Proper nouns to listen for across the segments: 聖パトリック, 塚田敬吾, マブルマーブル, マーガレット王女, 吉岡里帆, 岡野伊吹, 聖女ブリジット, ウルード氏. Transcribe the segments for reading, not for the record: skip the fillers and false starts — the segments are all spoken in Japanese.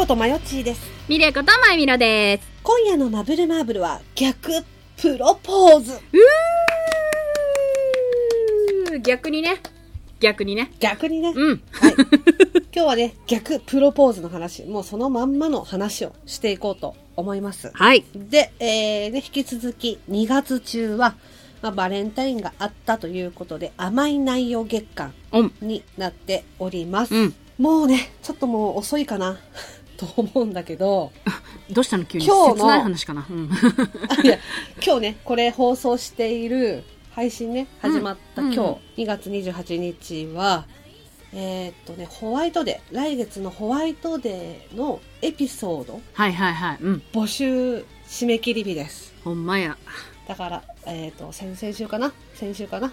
ことまよっちーです。みれことまゆみろです。今夜のマブルマーブルは逆プロポーズ。逆にね、うん、はい、今日はね逆プロポーズの話、もうそのまんまの話をしていこうと思います。はい。で、ね、引き続き2月中は、まあ、バレンタインがあったということで甘い内容月間になっております、うん、もうねちょっともう遅いかなと思うんだけどどうしたの急に切ない話かな、うん、いや今日ねこれ放送している配信ね始まった今日、2月28日はねホワイトデー、来月のホワイトデーのエピソード、はいはいはい、うん、募集締め切り日です。ほんまや。だから先々週かな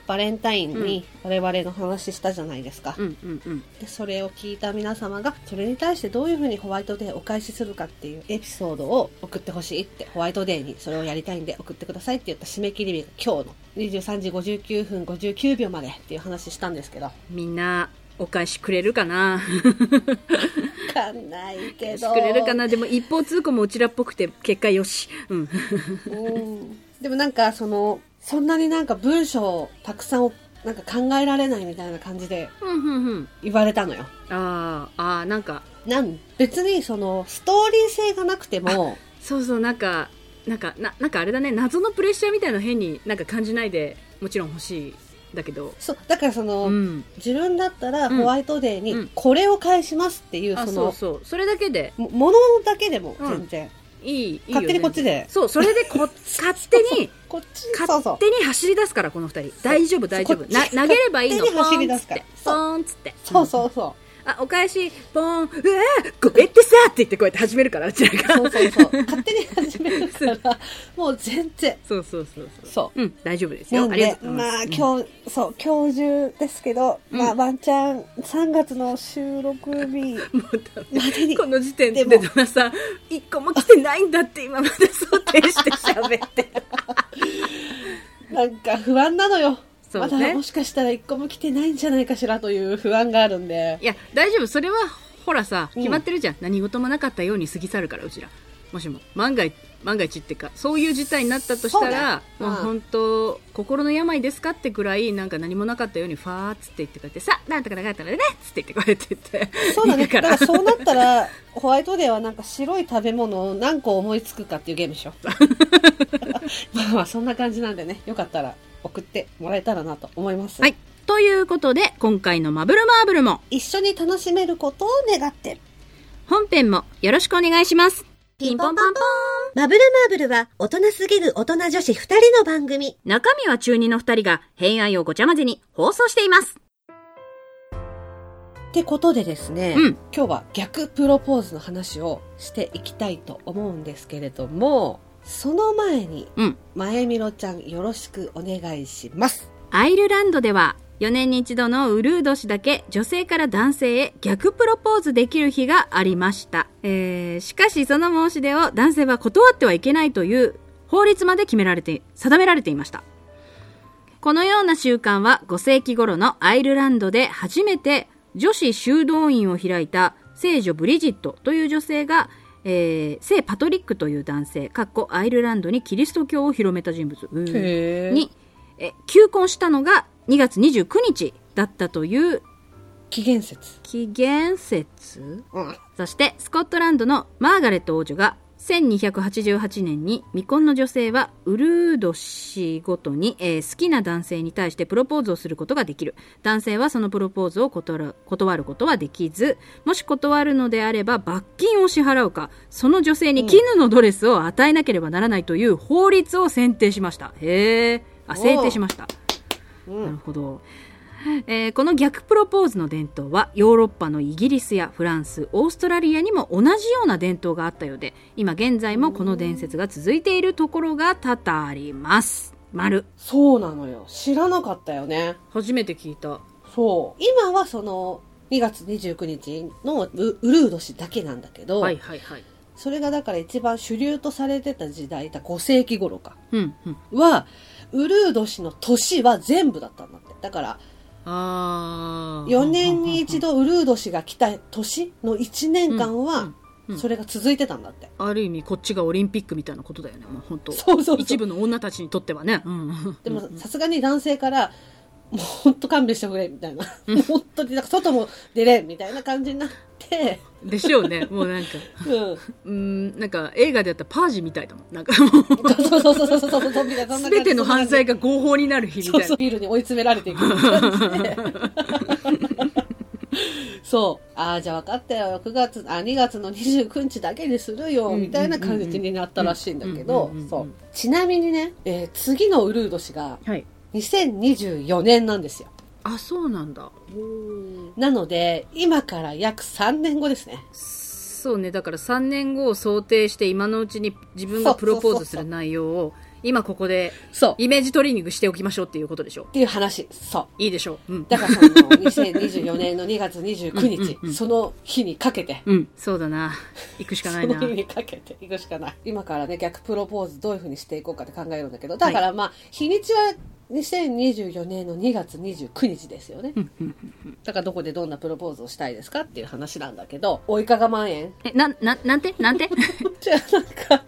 バレンタインに我々の話したじゃないですか、うんうんうんうん、でそれを聞いた皆様がそれに対してどういう風にホワイトデーお返しするかっていうエピソードを送ってほしいって、ホワイトデーにそれをやりたいんで送ってくださいって言った締め切り日が今日の23時59分59秒までっていう話したんですけど、みんなお返しくれるかなわかんないけどくれるかな。でも一方通行もうちらっぽくて結果よし、うんうんでもなんかそんなになんか文章をたくさんなんか考えられないみたいな感じで言われたのよ、うんうんうん、ああなんか別にストーリー性がなくても、そうそうなんかあれだね、謎のプレッシャーみたいなの変になんか感じないでもちろん欲しいだけど、そうだからうん、自分だったらホワイトデーにこれを返しますっていう、うんうん、そうそれだけでものだけでも全然、うんいい勝手にこっちで、そうそれで勝手に走り出すからこの2人大丈夫な投げればいいのポンっつってそうあお返しポン、うわこれってさって言ってこうやって始めるからうちらがそう勝手に始めるからもう全然そう、うん、大丈夫ですよ。ありがとうございます。まあ今日中ですけど、うん、まあワンチャン3月の収録日までにこの時点でドナさん1個も来てないんだって今まで想定して喋ってなんか不安なのよ。そうね、まだもしかしたら1個も来てないんじゃないかしらという不安があるんで。いや大丈夫、それはほらさ決まってるじゃん、うん、何事もなかったように過ぎ去るからうちら、もしも万が一ってかそういう事態になったとしたら、もう本当心の病ですかってくらいなんか何もなかったようにファーっつって言ってこうやってさ、なんとかなかったらねっつって言ってこうやって言ってそうだねだからそうなったらホワイトデーはなんか白い食べ物を何個思いつくかっていうゲームでしょまあそんな感じなんでね、よかったら送ってもらえたらなと思います。はい。ということで今回のマブルマーブルも一緒に楽しめることを願ってる。本編もよろしくお願いします。ピンポンパンポーン。マブルマーブルは大人すぎる大人女子2人の番組。中身は中2の2人が偏愛をごちゃ混ぜに放送しています。ってことでですね、うん、今日は逆プロポーズの話をしていきたいと思うんですけれども、その前に、うん、まえみろちゃんよろしくお願いします。アイルランドでは4年に一度のウルード氏だけ女性から男性へ逆プロポーズできる日がありました、しかしその申し出を男性は断ってはいけないという法律まで定められていました。このような習慣は5世紀頃のアイルランドで初めて女子修道院を開いた聖女ブリジットという女性が聖パトリックという男性アイルランドにキリスト教を広めた人物に求婚したのが2月29日だったという紀元説、うん、そしてスコットランドのマーガレット王女が1288年に未婚の女性はウルード氏ごとに、好きな男性に対してプロポーズをすることができる。男性はそのプロポーズを断ることはできず、もし断るのであれば罰金を支払うかその女性に絹のドレスを与えなければならないという法律を制定しました、うん、なるほど。この逆プロポーズの伝統はヨーロッパのイギリスやフランス、オーストラリアにも同じような伝統があったようで、今現在もこの伝説が続いているところが多々あります。そうなのよ。知らなかったよね。初めて聞いた。そう。今は2月29日のウルード氏だけなんだけど、はいはいはい。それがだから一番主流とされてた時代、5世紀頃か、うんうん、はウルード氏の年は全部だったんだって。だから4年に一度ウルード氏が来た年の1年間はそれが続いてたんだって、うん、ある意味こっちがオリンピックみたいなことだよね。もう本当そうそうそう、一部の女たちにとってはね、うん、でもさすがに男性からもう本当勘弁してくれみたいな、もう本当になんか外も出れみたいな感じになってでしょうね。もうなんかなんか映画でやったパージみたいだもん。なんかそうそうそうそうそうそうそうみたいな、全ての犯罪が合法になる日みたいな、そうそうビールに追い詰められていくみたいな感じでそう、ああじゃあ分かったよ、2月の29日だけにするよみたいな感じになったらしいんだけど、そうちなみにね、次のウルード氏が、はい、2024年なんですよ。あ、そうなんだ。なので今から約3年後ですね。そうね、だから3年後を想定して今のうちに自分がプロポーズする内容を今ここでイメージトレーニングしておきましょうっていうことでしょ。っていう話。そう、いいでしょう、うん、だからその2024年の2月29日その日にかけて、うん、そうだな、行くしかないな。その日にかけて行くしかない。今からね、逆プロポーズどういう風にしていこうかって考えるんだけど、だからまあ、はい、日にちは2024年の2月29日ですよね。だからどこでどんなプロポーズをしたいですかっていう話なんだけど、おいかが万円、なんてじゃあなんか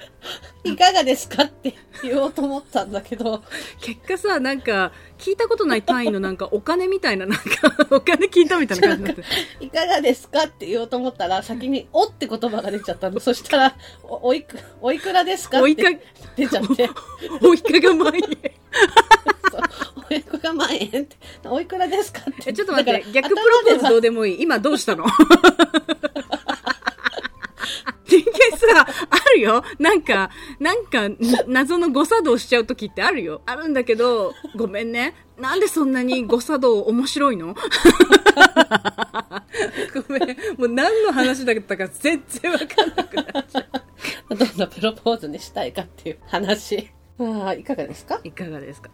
いかがですかって言おうと思ったんだけど結果さ、なんか聞いたことない単位のなんかお金みたいな、なんかお金聞いたみたいな感じになっていかがですかって言おうと思ったら先におって言葉が出ちゃったの。そしたら おいくらですかって出ちゃって、おいかが万円おいくら万円っておいくらですかって。ちょっと待って、逆プロポーズどうでもいい。今どうしたの人間さ、あるよ、なんか謎の誤作動しちゃう時ってあるよ。あるんだけど、ごめんね、なんでそんなに誤作動面白いのごめん、もう何の話だったか全然分かんなくなっちゃうどんなプロポーズにしたいかっていう話。あ、いかがですか、いかがですか。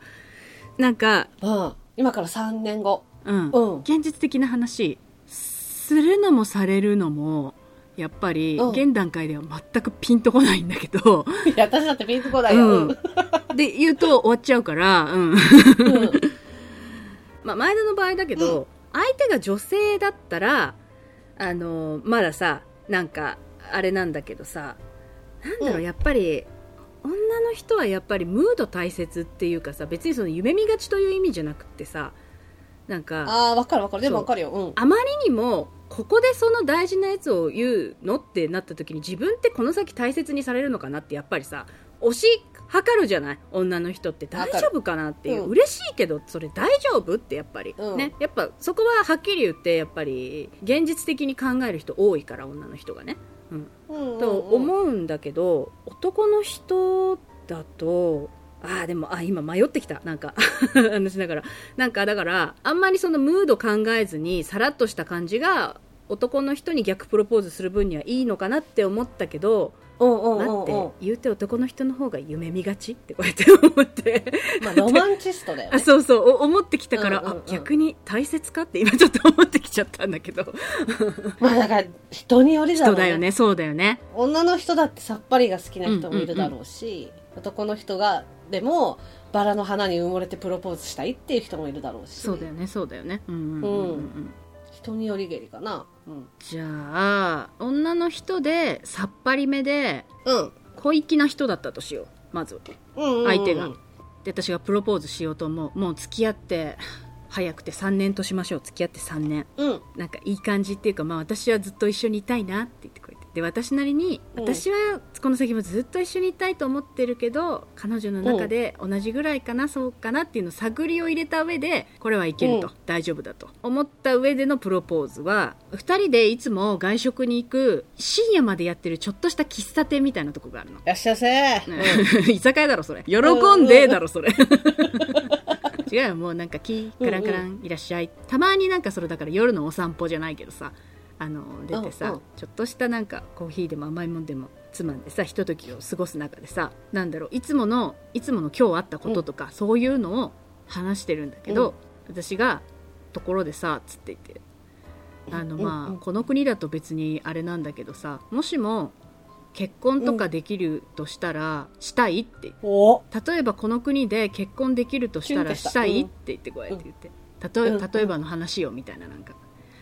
なんか、うん、今から3年後、うんうん、現実的な話するのもされるのもやっぱり、うん、現段階では全くピンとこないんだけど、いや私だってピンとこないよ、うん、で言うと終わっちゃうから、うんうん、まあ前田の場合だけど、うん、相手が女性だったらまださ、なんかあれなんだけどさ、なんだろう、うん、やっぱり女の人はやっぱりムード大切っていうかさ、別にその夢見がちという意味じゃなくってさ、なんか、ああ分かる分かる、でも分かるよ、うん、あまりにもここでその大事なやつを言うのってなった時に、自分ってこの先大切にされるのかなって、やっぱりさ推し測るじゃない、女の人って。大丈夫かなっていう、うん、嬉しいけどそれ大丈夫ってやっぱり、うん、ね、やっぱそこははっきり言って、やっぱり現実的に考える人多いから、女の人がね、うんうんうんうん、と思うんだけど、男の人だと、あ、でも、あ、今迷ってきた、なんか話しながら、なんかだからあんまりそのムード考えずにさらっとした感じが男の人に逆プロポーズする分にはいいのかなって思ったけど、おう言うて男の人の方が夢見がちってこうやって思ってまあロマンチストだよね。あ、そうそう、思ってきたから、うんうんうん、あ、逆に大切かって今ちょっと思ってきちゃったんだけどまあだから人によりだろうね。人だよね、そうだよね。女の人だってさっぱりが好きな人もいるだろうし、うんうんうん、男の人がでもバラの花に埋もれてプロポーズしたいっていう人もいるだろうし。そうだよね、そうだよね、うんうんうん、うん、人によりげりかな、うん、じゃあ女の人でさっぱりめで、うん、小粋な人だったとしよう、まず、うんうんうん、相手がで、私がプロポーズしようと思う、もう付き合って早くて3年としましょう、付き合って3年、うん、なんかいい感じっていうか、まあ、私はずっと一緒にいたいなって言ってこうやって、で私なりに、うん、私はこの先もずっと一緒にいたいと思ってるけど、彼女の中で同じぐらいかな、うん、そうかなっていうのを探りを入れた上で、これはいけると、うん、大丈夫だと思った上でのプロポーズは、2人でいつも外食に行く深夜までやってるちょっとした喫茶店みたいなとこがあるの。いらっしゃいせ、うん、居酒屋だろそれ、喜んでだろそれ、うんうん違う、もうなんかキーカランカラン、うんうん、いらっしゃい、たまになんかそれだから夜のお散歩じゃないけどさ、出てさ、うんうん、ちょっとしたなんかコーヒーでも甘いもんでもつまんでさ、ひとときを過ごす中でさ、なんだろう、いつもの今日あったこととか、うん、そういうのを話してるんだけど、うん、私がところでさつって言って、まあ、うんうん、この国だと別にあれなんだけどさ、もしも結婚とかできるとしたらしたいって、うん、例えばこの国で結婚できるとしたらしたいって言ってこうやって言って、例えばの話よみたいな、なんか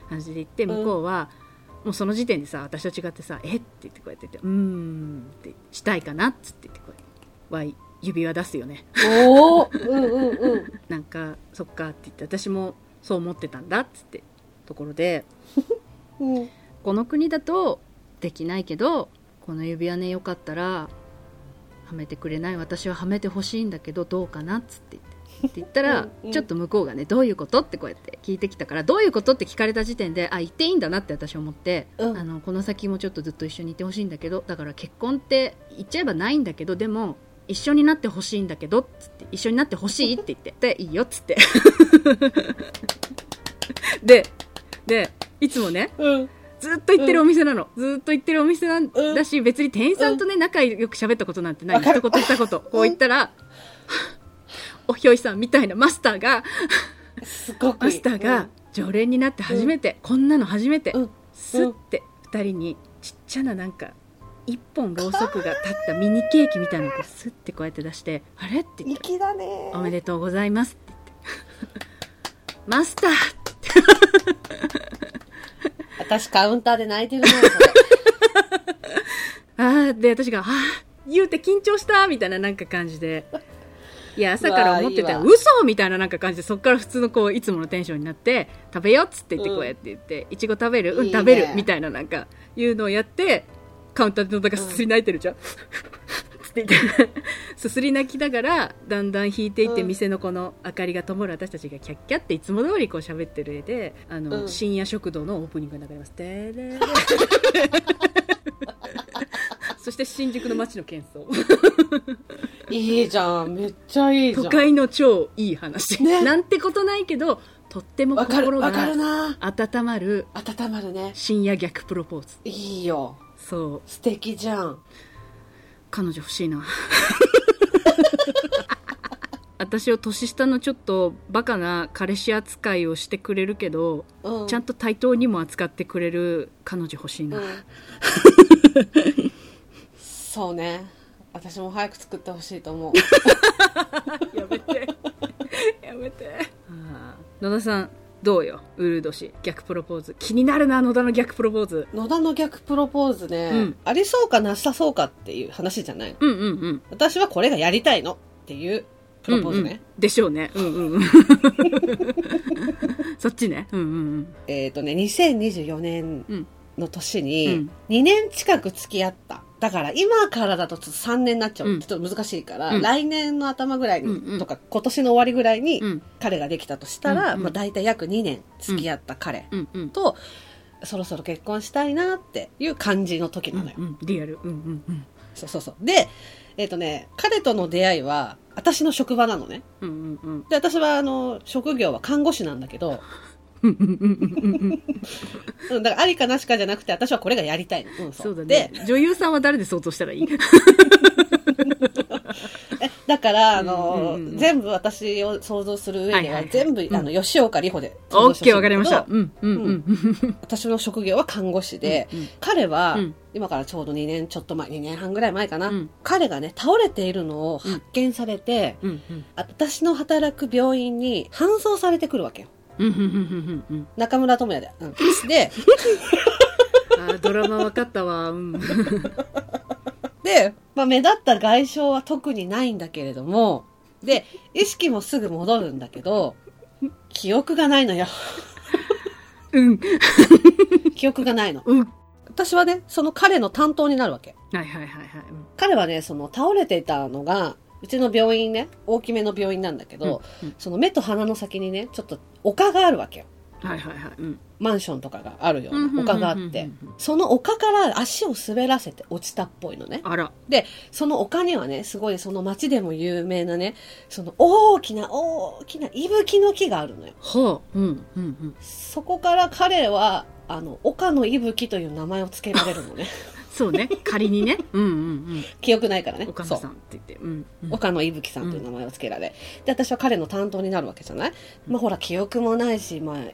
話で言って、向こうは、もうその時点でさ、私と違ってさ、えって言ってこうやってて、うーんってしたいかなっつって言ってこうやって指輪出すよね。おー、うんうんうん。なんかそっかって言って私もそう思ってたんだっつってところで、うん、この国だとできないけどこの指輪ねよかったらはめてくれない？私ははめてほしいんだけどどうかなっつって言ったらうん、うん、ちょっと向こうがねどういうことってこうやって聞いてきたから、どういうことって聞かれた時点であ言っていいんだなって私思って、うん、この先もちょっとずっと一緒にいてほしいんだけど、だから結婚って言っちゃえばないんだけどでも一緒になってほしいんだけどっつって、一緒になってほしいって言ってでいいよっつってでいつもね、うんずっと行ってるお店なの、うん、ずっと行ってるお店なんだし、うん、別に店員さんとね仲良く喋ったことなんてない、一言二言こう言ったら、うん、おひょいさんみたいなマスターがすごくマスターが常連になって初めて、うん、こんなの初めて、うん、スッて2人にちっちゃななんか一本ろうそくが立ったミニケーキみたいなのをスッてこうやって出してあれって言って粋だね、おめでとうございますって言ってマスターって私カウンターで泣いてるのよあーで私があ言うて緊張したみたいななんか感じで、いや朝から思ってた嘘みたいななんか感じで、そっから普通のこういつものテンションになって食べよっつって言ってこうやって言って、うん、いちご食べる、うん、食べるみたいななんかいうのをやってカウンターでの中すすり泣いてるじゃん、うん、ってすすり泣きながらだんだん引いていって、うん、店のこの明かりが灯る私たちがキャッキャっていつも通りこう喋ってる絵でうん、深夜食堂のオープニングが流れますででそして新宿の街の喧騒いいじゃんめっちゃいいじゃん、都会の超いい話、ね、なんてことないけどとっても心が温まる深夜逆プロポーズ、いいよ、そう素敵じゃん、彼女欲しいな私を年下のちょっとバカな彼氏扱いをしてくれるけど、うん、ちゃんと対等にも扱ってくれる彼女欲しいな、うん、そうね、私も早く作ってほしいと思うやめてやめて。あ野田さんどうよウルード氏逆プロポーズ、気になるな野田の逆プロポーズ、野田の逆プロポーズね、うん、ありそうかなさそうかっていう話じゃない、うんうんうん、私はこれがやりたいのっていうプロポーズね、うんうん、でしょうね、うんうんそっちね、うんうんうん、ね2024年の年に2年近く付き合った、だから今からだと3年になっちゃう、うん、ちょっと難しいから、うん、来年の頭ぐらいに、うんうん、とか今年の終わりぐらいに彼ができたとしたら、うんうんまあ、大体約2年付き合った彼と、うんうん、そろそろ結婚したいなっていう感じの時なのよ、うんうん、リアル、うんうんうん、そうそうそうで、彼との出会いは私の職場なのね、うんうんうん、で私は職業は看護師なんだけどだからありかなしかじゃなくて私はこれがやりたい、うん、そうだね、で女優さんは誰で想像したらいいだからうんうん、全部私を想像する上では、はいはいはい、全部吉岡里帆で想像してほしいんだけど、 OK わかりました、うんうんうん、私の職業は看護師で、うんうん、彼は、うん、今からちょうど2年ちょっと前2年半ぐらい前かな、うん、彼がね倒れているのを発見されて、うんうんうん、私の働く病院に搬送されてくるわけよ、中村智也で、うん、であドラマ分かったわ、うん、で、まあ、目立った外傷は特にないんだけれどもで意識もすぐ戻るんだけど記憶がないのようん記憶がないの、うん、私はねその彼の担当になるわけ、はいはいはいはい、うん、彼はねその倒れていたのがうちの病院ね大きめの病院なんだけど、うんうん、その目と鼻の先にねちょっと丘があるわけよ、はいはいはい、うん、マンションとかがあるような丘があってその丘から足を滑らせて落ちたっぽいのね、あらでその丘にはねすごいその町でも有名なねその大きな伊吹の木があるのよ、はあうんうんうん、そこから彼は丘の伊吹という名前を付けられるのねそうね仮にね、うんうんうん、記憶ないからね岡野さんって言って、うんうん、岡野伊吹さんという名前を付けられ、うん、で私は彼の担当になるわけじゃない、うん、まあほら記憶もないし、まあ、やっ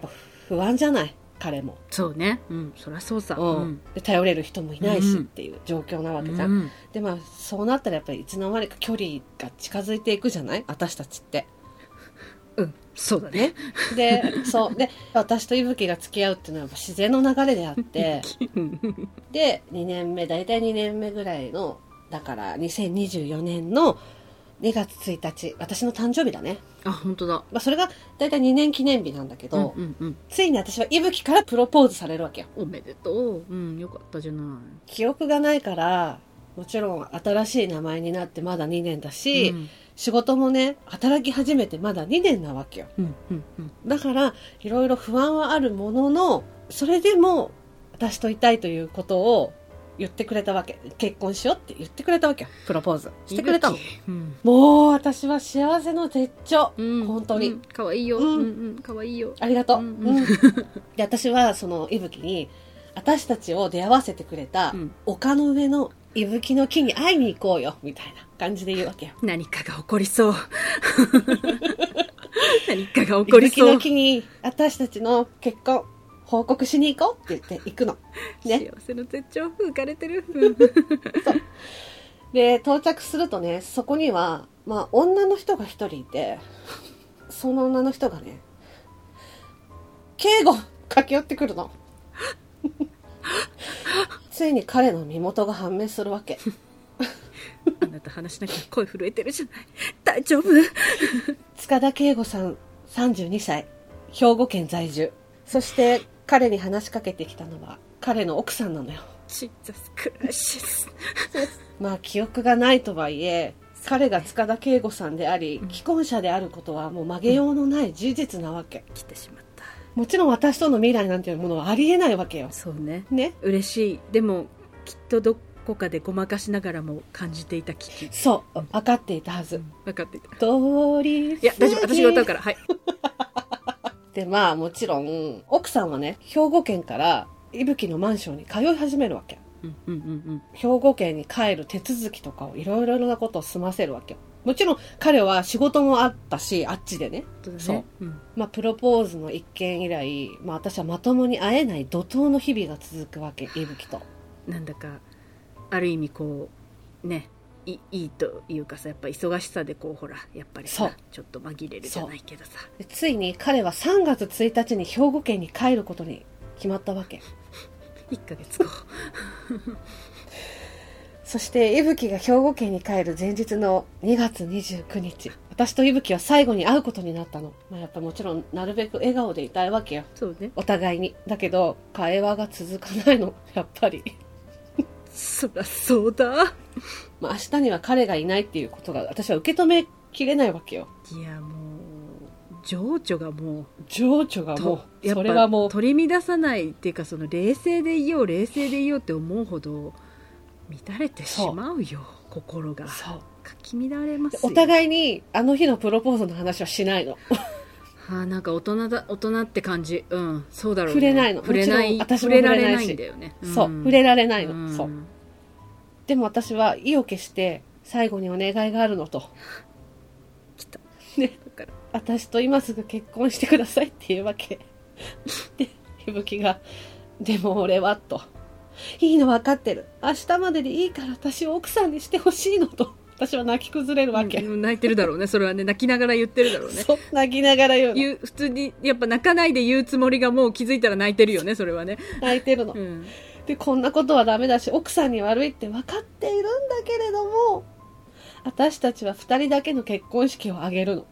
ぱ不安じゃない彼もそうね、うん、そりゃそうさ、うん、で頼れる人もいないしっていう状況なわけじゃん、うん、でまあそうなったらやっぱりいつの間にか距離が近づいていくじゃない私たちってうん、そうだね。で、そうで私と伊吹が付き合うっていうのは自然の流れであってで2年目大体2年目ぐらいのだから2024年の2月1日私の誕生日だね。あ、本当だ。まあ、それが大体2年記念日なんだけど、うんうんうん、ついに私は伊吹からプロポーズされるわけよ。おめでとう、うん、よかったじゃない。記憶がないからもちろん新しい名前になってまだ2年だし、うん、仕事もね働き始めてまだ2年なわけよ、うんうんうん、だからいろいろ不安はあるもののそれでも私といたいということを言ってくれたわけ。結婚しようって言ってくれたわけよ。プロポーズしてくれたの、うん、もう私は幸せの絶頂、うん、本当に、うん、かわいいよ、うんうん、かわいいよありがとう、うんうん、で私はそのいぶきに私たちを出会わせてくれた丘の上のいぶきの木に会いに行こうよみたいな感じで言うわけよ。何かが起こりそう何かが起こりそう。いぶきの木に私たちの結婚報告しに行こうって言って行くの、ね、幸せの絶頂風浮かれてるそうで到着するとねそこには、まあ、女の人が一人いてその女の人がね敬語駆け寄ってくるのついに彼の身元が判明するわけあなた話しなきゃ声震えてるじゃない大丈夫塚田敬吾さん32歳、兵庫県在住。そして彼に話しかけてきたのは彼の奥さんなのよ。ジーザスクラシスまあ記憶がないとはいえ彼が塚田圭吾さんであり、うん、既婚者であることはもう曲げようのない事実なわけ、うん、来てしまった。もちろん私との未来なんていうものはありえないわけよ。そうね。ね、嬉しい。でもきっとどこかでごまかしながらも感じていた危機。そう、分かっていたはず、うん、分かっていた。通りいや大丈夫、私が歌うからはいでまあもちろん奥さんはね兵庫県から伊吹のマンションに通い始めるわけ、うんうんうん、兵庫県に帰る手続きとかをいろいろなことを済ませるわけ。もちろん彼は仕事もあったしあっちでね、そう、うん、まあプロポーズの一件以来、まあ、私はまともに会えない怒涛の日々が続くわけ伊吹と。なんだかある意味こうねいいというかさ、やっぱ忙しさでこうほらやっぱりさちょっと紛れるじゃないけどさ。ついに彼は3月1日に兵庫県に帰ることに決まったわけ1ヶ月後そして伊吹が兵庫県に帰る前日の2月29日私と伊吹は最後に会うことになったの、まあ、やっぱもちろんなるべく笑顔でいたいわけよ。そうね。お互いに。だけど会話が続かないのやっぱりそりゃそうだまあ明日には彼がいないっていうことが私は受け止めきれないわけよ。いやもう情緒がもうそれはもう取り乱さないっていうか、その冷静でいようって思うほど乱れてしまうよ。心がそうかき乱れますよ。お互いにあの日のプロポーズの話はしないのはあ、なんか大人って感じ、うん、そうだろう、ね、触れないの。触れられないんだよね。そう、うん、触れられないの、うん、そう。でも私は意を決して最後にお願いがあるのと来た、ね、だから私と今すぐ結婚してくださいっていうわけで、ひぶきがでも俺はといいの分かってる、明日まででいいから私を奥さんにしてほしいのと私は泣き崩れるわけ、うん、泣いてるだろうねそれはね。泣きながら言ってるだろうねそう泣きながら言うの。普通にやっぱ泣かないで言うつもりがもう気づいたら泣いてるよねそれはね。泣いてるの、うん、でこんなことはダメだし奥さんに悪いって分かっているんだけれども私たちは2人だけの結婚式を挙げるの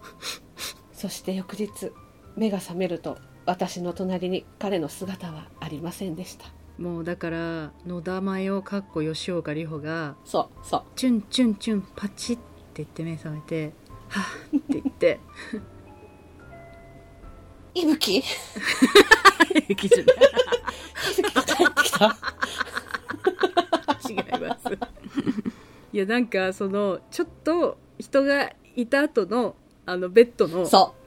そして翌日目が覚めると私の隣に彼の姿はありませんでした。もうだから野田真代かっこ吉岡里帆がそうチュンチュンチュンパチッって言って目覚めてはぁって言っていぶきじゃないいぶきが帰ってきた違いますいやなんかそのちょっと人がいた後のあのベッドのそう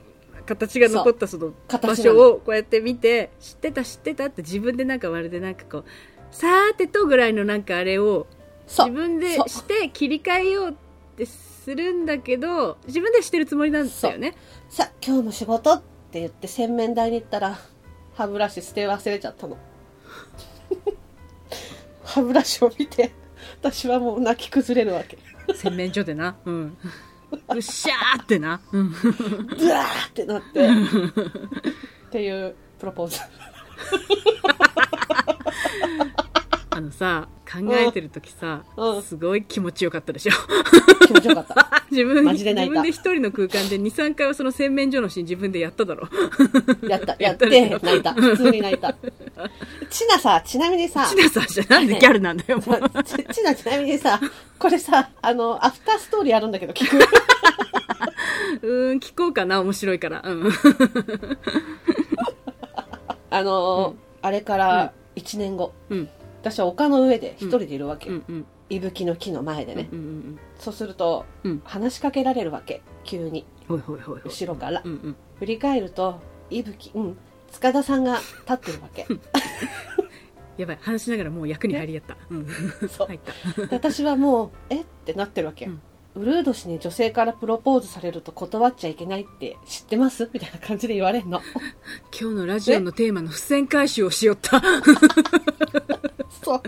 形が残ったその場所をこうやって見て知ってたって自分でなんかまるでなんかこうさーてとぐらいのなんかあれを自分でして切り替えようってするんだけど自分でしてるつもりなんだよね。さ今日も仕事って言って洗面台に行ったら歯ブラシ捨て忘れちゃったの歯ブラシを見て私はもう泣き崩れるわけ洗面所でな、うんうっしゃーってな、うん、ブワーってなってっていうプロポーズあのさ、考えてるときさ、うん、すごい気持ちよかったでしょ。気持ちよかった自分で一人の空間で 2,3 回はその洗面所のシーン自分でやっただろやって泣いた、普通に泣いたちなさ、ちなみにさ、ちなさじゃなんでギャルなんだよ、ね、もうちな、ちなみにさ、これさ、あのアフターストーリーあるんだけど聞く聞こうかな、面白いから、うん、うん、あれから1年後、うん、私は丘の上で一人でいるわけ、うんうん、いぶきの木の前でね、うんうんうん、そうすると、うん、話しかけられるわけ、急にほい後ろから、うんうん、振り返るといぶき、うん、塚田さんが立ってるわけやばい、話しながらもう役に入りやった、うん、そう入った私はもうえってなってるわけ、うん、うるう年に女性からプロポーズされると断っちゃいけないって知ってますみたいな感じで言われんの今日のラジオのテーマの付箋回収をしよったそう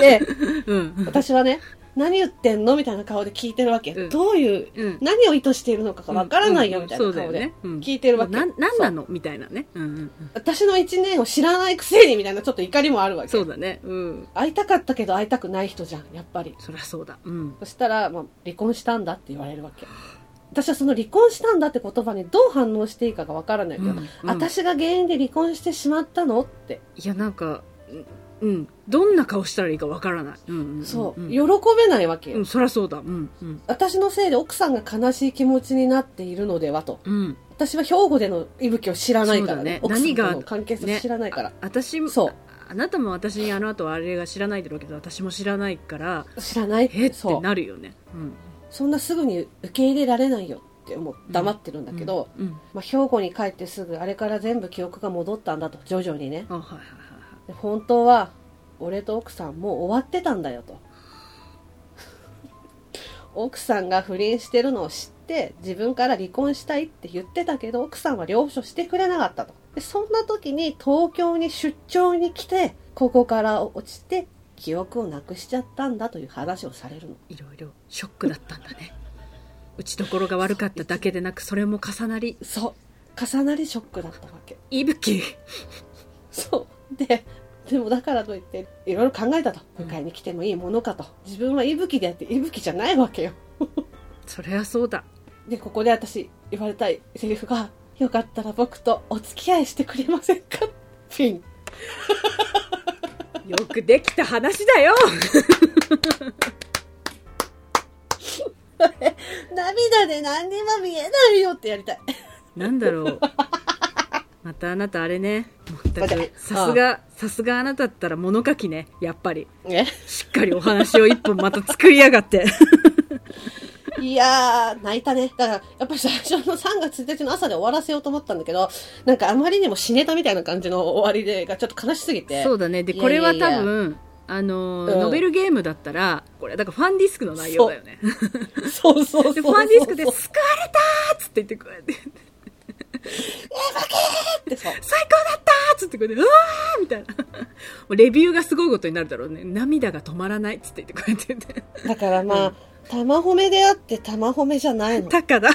で、うん、私はね、何言ってんのみたいな顔で聞いてるわけ、うん、どういう、うん、何を意図しているのかがわからないよみたいな顔で聞いてるわけ、何、うん、なのみたいなね、うんうんうん、私の1年を知らないくせにみたいなちょっと怒りもあるわけ。そうだね、うん、会いたかったけど会いたくない人じゃん、やっぱりそりゃそうだ、うん、そしたら、まあ、離婚したんだって言われるわけ。私はその離婚したんだって言葉にどう反応していいかがわからないけど、うんうん、私が原因で離婚してしまったのって、いやなんか、うん、どんな顔したらいいかわからない、うんうんうん、そう、喜べないわけよ、うん、そりゃそうだ、うんうん、私のせいで奥さんが悲しい気持ちになっているのではと、うん、私は兵庫での息吹を知らないからね、奥さんとの関係性知らないから、ね、私そう、あなたも私にあの後あれが知らないだろうけど、私も知らないから知らないってなるよね、うん、そんなすぐに受け入れられないよって思う、黙ってるんだけど、うんうんうん、まあ、兵庫に帰ってすぐあれから全部記憶が戻ったんだと、徐々にね、あ、はいはい、本当は俺と奥さんもう終わってたんだよと奥さんが不倫してるのを知って自分から離婚したいって言ってたけど、奥さんは了承してくれなかったと。でそんな時に東京に出張に来て、ここから落ちて記憶をなくしちゃったんだという話をされるの。いろいろショックだったんだね打ちどころが悪かっただけでなく、それも重なり、そう、重なりショックだったわけ、いぶきそうで、でもだからといっていろいろ考えたと、迎えに来てもいいものかと、自分は息吹であって息吹じゃないわけよそりゃそうだ。でここで私言われたいセリフが、よかったら僕とお付き合いしてくれませんか、フィンよくできた話だよ涙で何にも見えないよってやりたい。なんだろうまたあなたあれね、さすがあなただったら物書きね、やっぱりしっかりお話を一本また作りやがっていやー泣いたね。だからやっぱり最初の3月1日の朝で終わらせようと思ったんだけど、なんかあまりにも死ねたみたいな感じの終わりでがちょっと悲しすぎて。そうだね。でこれは多分うん、ノベルゲームだったら、これだからファンディスクの内容だよねそうそうそうそうそう、ファンディスクで救われたーっつって言ってくれてって最高だったーっつってこうで、うわーみたいな、レビューがすごいことになるだろうね。涙が止まらないっつって言ってこうやってて、だからまあ、うん、玉褒めであって玉褒めじゃないの、タカだ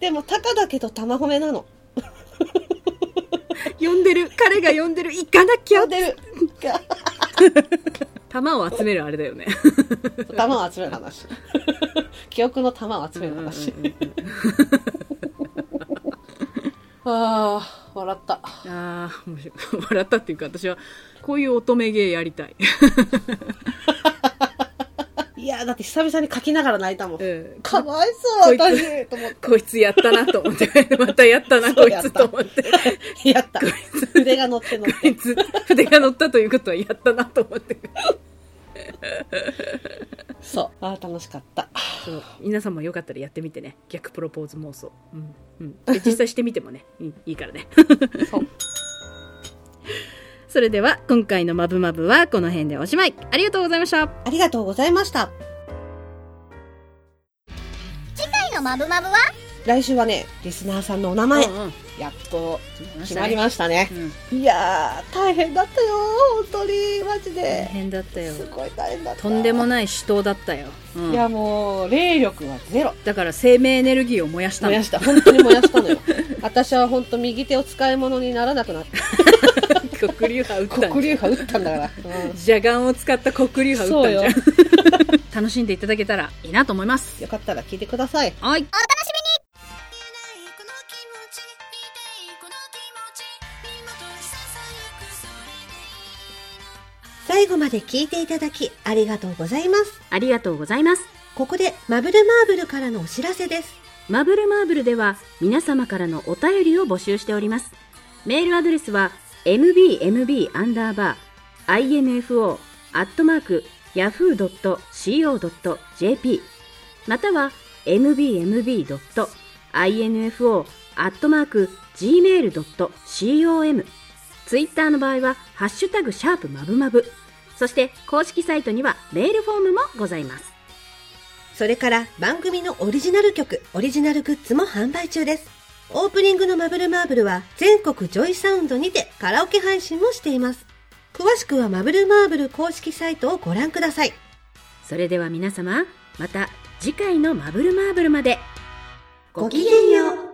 でもタカだけど玉褒めなの呼んでる、彼が呼んでる、行かなきゃってる玉を集めるあれだよね玉を集める話記憶の玉を集める話、うんうんうんああ笑った、あ面白い、笑ったっていうか、私はこういう乙女芸やりたいいやだって久々に書きながら泣いたもん、かわいそう私と思って、こいつやったなと思ってまたやったなこいつと思ってやったこいつ筆が乗って乗ってこいつ筆が乗ったということはやったなと思ってそう、あ楽しかった。そう皆さんもよかったらやってみてね、逆プロポーズ妄想、うんうん、で実際してみてもねいいからねそうそれでは今回のまぶまぶはこの辺でおしまい。ありがとうございました。ありがとうございました。次回のまぶまぶは来週はねリスナーさんのお名前、うんうん、やっと決まりましたね、うん、いやー大変だったよ本当にマジで大変だったよすごい大変だったとんでもない死闘だったよ、うん、いやもう霊力はゼロだから生命エネルギーを燃やしたの燃やした本当に燃やしたのよ私は本当右手を使い物にならなくなった黒竜派打ったんだからジャガンを使った黒竜派打ったんじゃん楽しんでいただけたらいいなと思います。よかったら聞いてください。はい、お楽しみに。最後まで聞いていただきありがとうございます。ありがとうございます。ここでマブルマーブルからのお知らせです。マブルマーブルでは皆様からのお便りを募集しております。メールアドレスはmbmb_info@yahoo.co.jp または mbmb.info@gmail.com。 ツイッターの場合はハッシュタグ#マブマブ、そして公式サイトにはメールフォームもございます。それから番組のオリジナル曲、オリジナルグッズも販売中です。オープニングのマブルマーブルは全国ジョイサウンドにてカラオケ配信もしています。詳しくはマブルマーブル公式サイトをご覧ください。それでは皆様、また次回のマブルマーブルまでごきげんよう。